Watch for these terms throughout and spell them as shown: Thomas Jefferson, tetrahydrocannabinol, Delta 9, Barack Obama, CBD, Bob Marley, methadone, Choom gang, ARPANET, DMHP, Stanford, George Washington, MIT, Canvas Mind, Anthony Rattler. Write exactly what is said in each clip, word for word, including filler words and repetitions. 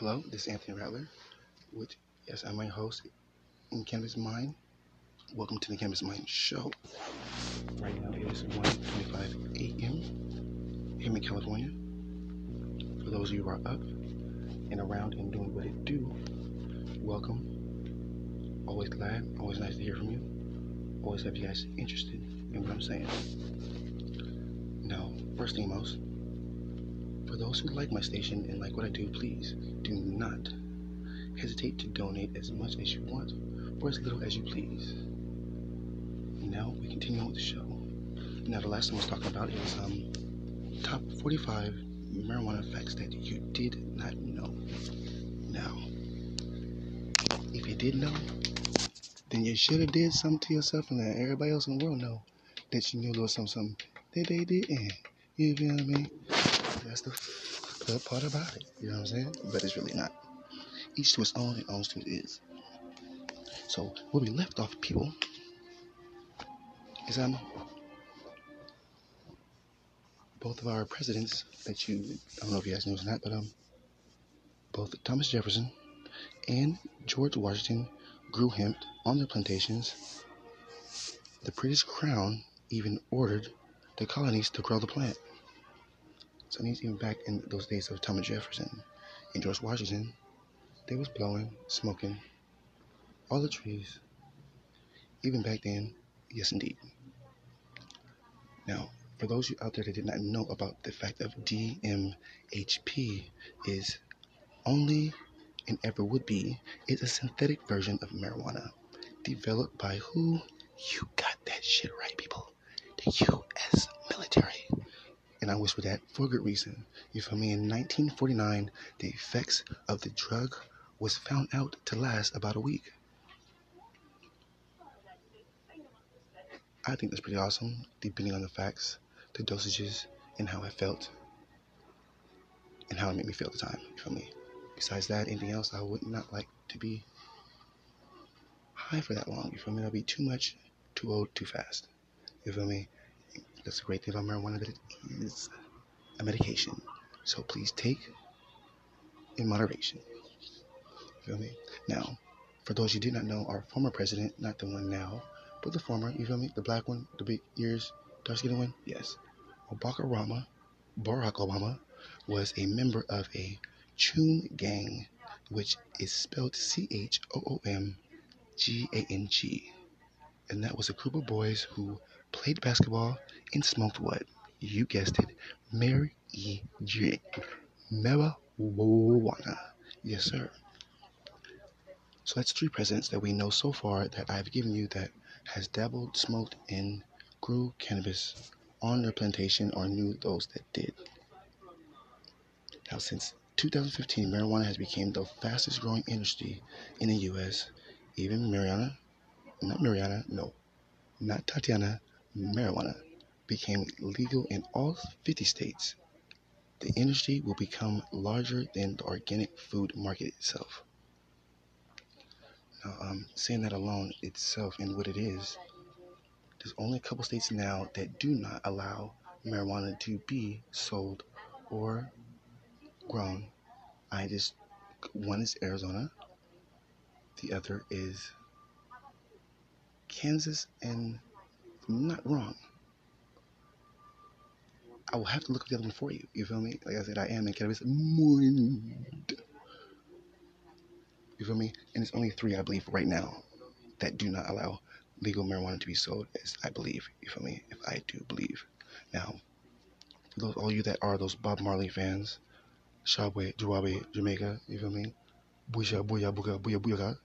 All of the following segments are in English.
Hello, this is Anthony Rattler, which, yes, I'm your host in Canvas Mind. Welcome to the Canvas Mind show. Right now, it is one twenty-five a m here in California. For those of you who are up and around and doing what it do, welcome. Always glad, always nice to hear from you. Always have you guys interested in what I'm saying. Now, first thing most, for those who like my station and like what I do, please do not hesitate to donate as much as you want or as little as you please. Now we continue on with the show. Now the last thing I was talking about is um top forty-five marijuana facts that you did not know. Now, if you did know, then you should have did something to yourself and let everybody else in the world know that you knew a little something, something that they didn't. You feel me? That's the good part about it, you know what I'm saying? But it's really not. Each to its own and owns to it is. So what we left off, people, is um both of our presidents that you, I don't know if you guys knew this or not, but um both Thomas Jefferson and George Washington grew hemp on their plantations. The British Crown even ordered the colonies to grow the plant. So that means even back in those days of Thomas Jefferson and George Washington, they was blowing, smoking, all the trees. Even back then, yes indeed. Now, for those of you out there that did not know about the fact of D M H P is only and ever would be, is a synthetic version of marijuana. Developed by who? You got that shit right, people. The U S military. And I whisper that for a good reason. You feel me? In nineteen forty-nine, the effects of the drug was found out to last about a week. I think that's pretty awesome, depending on the facts, the dosages, and how I felt, and how it made me feel at the time. You feel me? Besides that, anything else, I would not like to be high for that long. You feel me? That'd be too much, too old, too fast. You feel me? That's the great thing about marijuana, that it is a medication. So please take in moderation. You feel me? Now, for those you did not know, our former president, not the one now, but the former, you feel me? The black one, the big ears, dark skinned one, yes. Barack Obama, Barack Obama was a member of a Choom gang, which is spelled C H O O M G A N G. And that was a group of boys who played basketball and smoked what? You guessed it. Mary E J Marijuana. Yes, sir. So that's three presidents that we know so far that I've given you that has dabbled, smoked, and grew cannabis on their plantation or knew those that did. Now, since two thousand fifteen, marijuana has become the fastest growing industry in the U S. Even Mariana, not Mariana, no, not Tatiana, marijuana became legal in all fifty states. The industry will become larger than the organic food market itself. Now, um, saying that alone itself and what it is, there's only a couple states now that do not allow marijuana to be sold or grown. I just, one is Arizona, the other is Kansas, and if I'm not wrong, I will have to look up the other one for you. You feel me? Like I said, I am in Cannabis Mind. You feel me? And it's only three, I believe, right now that do not allow legal marijuana to be sold, as I believe. You feel me? If I do believe. Now, for those all you that are those Bob Marley fans, Shabwe, Juwabe, Jamaica, you feel me? Booyah, booyah, booyah, booyah, booyah.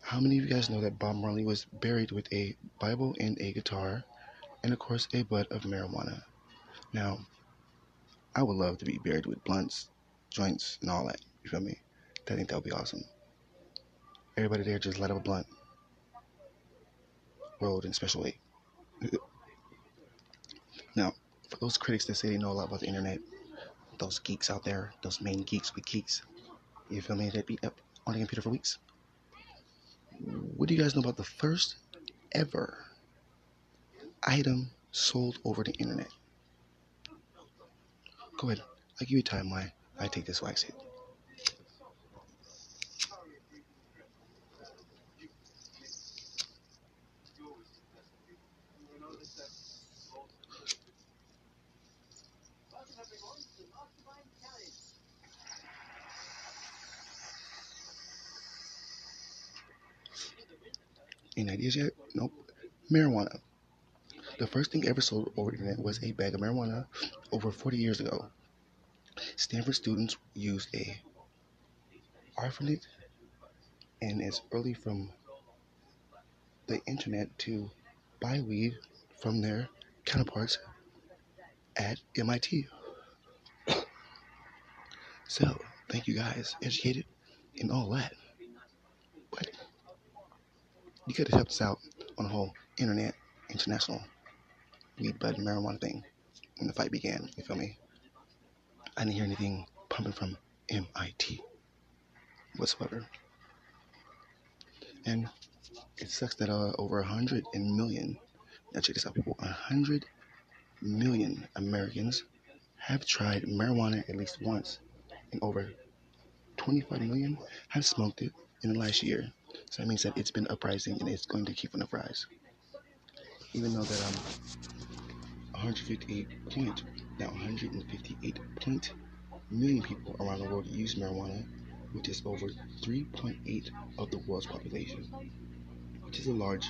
How many of you guys know that Bob Marley was buried with a Bible and a guitar and, of course, a bud of marijuana? Now, I would love to be buried with blunts, joints, and all that. You feel me? I think that would be awesome. Everybody there just light up a blunt, rolled in special weight. Now, for those critics that say they know a lot about the internet, those geeks out there, those main geeks with geeks, you feel me? They'd be up on the computer for weeks. What do you guys know about the first ever item sold over the internet? Go ahead. I'll give you time, my I take this wax hit. Any ideas yet? Nope. Marijuana. The first thing ever sold over the internet was a bag of marijuana over forty years ago. Stanford students used a ARPANET and as early from the internet to buy weed from their counterparts at M I T. So, thank you guys, educated and all that. But you could have helped us out on the whole internet, international weed, bud, and marijuana thing when the fight began. You feel me? I didn't hear anything pumping from M I T whatsoever. And it sucks that uh, over a hundred million, now check this out, people, a hundred million Americans have tried marijuana at least once, and over twenty-five million have smoked it in the last year. So that means that it's been uprising and it's going to keep on the rise. Even though that um, one hundred fifty-eight point now one hundred fifty-eight point million people around the world use marijuana, which is over three point eight of the world's population, which is a large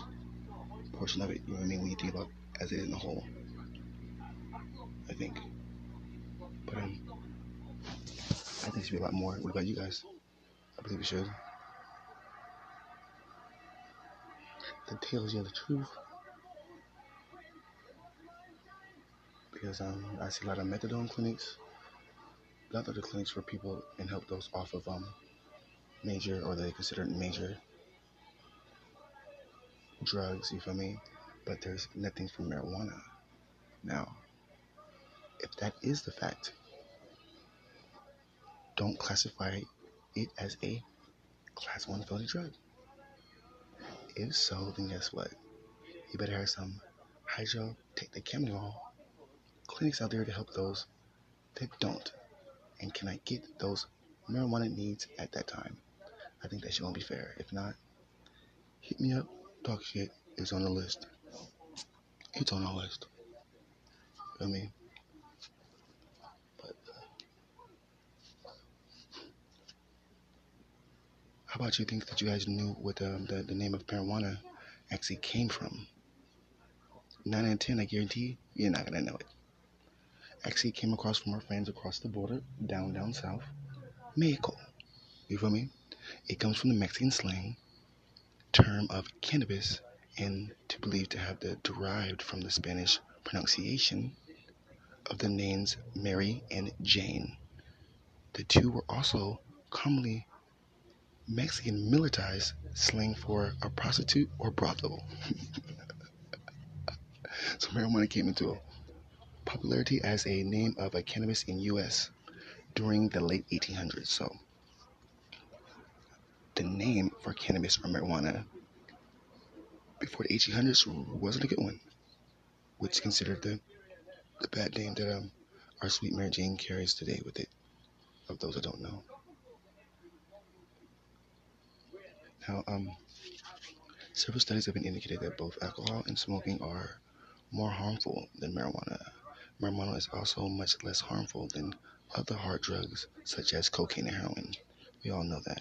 portion of it. You know what I mean? When you think about as it is in a whole, I think. But um, I think it should be a lot more. What about you guys? I believe it should. The tales of the truth, because um, I see a lot of methadone clinics, a lot of the clinics where people can help those off of um major, or they consider major drugs, you feel me, but there's nothing for marijuana. Now, if that is the fact, don't classify it as a class one felony drug. If so, then guess what? You better have some hydro, take the cannabis clinics out there to help those that don't. And can I get those marijuana needs at that time? I think that shit won't be fair. If not, hit me up, talk shit. It's on the list. It's on the list. You know what I mean? But, how about you think that you guys knew what um, the, the name of marijuana actually came from? nine out of ten, I guarantee you're not going to know it. Actually came across from our friends across the border, down, down south. Mexico. You feel me? It comes from the Mexican slang term of cannabis, and to believe to have the derived from the Spanish pronunciation of the names Mary and Jane. The two were also commonly Mexican militarized slang for a prostitute or brothel. So marijuana came into popularity as a name of a cannabis in U S during the late eighteen hundreds. So the name for cannabis or marijuana before the eighteen hundreds wasn't a good one, which is considered the, the bad name that um, our sweet Mary Jane carries today with it, of those that don't know. Now, um, several studies have been indicated that both alcohol and smoking are more harmful than marijuana. Marijuana is also much less harmful than other hard drugs, such as cocaine and heroin. We all know that.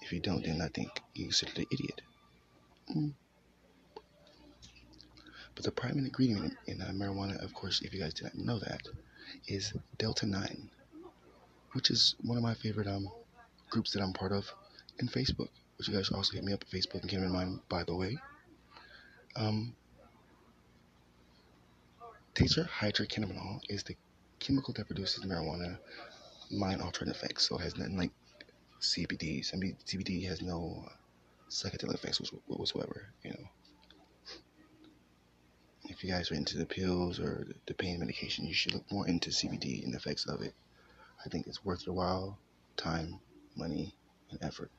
If you don't, then I think you're considered an idiot. Mm. But the prime ingredient in, in uh, marijuana, of course, if you guys didn't know that, is Delta nine, which is one of my favorite um groups that I'm part of in Facebook, which you guys should also hit me up at Facebook and Canvas Mind, by the way. Um, tetrahydrocannabinol is the chemical that produces marijuana mind-altering effects, so it has nothing like C B Ds. I mean, C B D has no uh, psychedelic effects whatsoever, you know. If you guys are into the pills or the pain medication, you should look more into C B D and the effects of it. I think it's worth your while, time, money, and effort.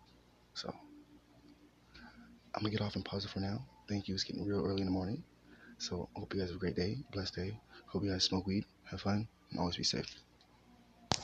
So I'm gonna get off and pause it for now. Thank you. It's getting real early in the morning. So hope you guys have a great day, blessed day. Hope you guys smoke weed, have fun, and always be safe.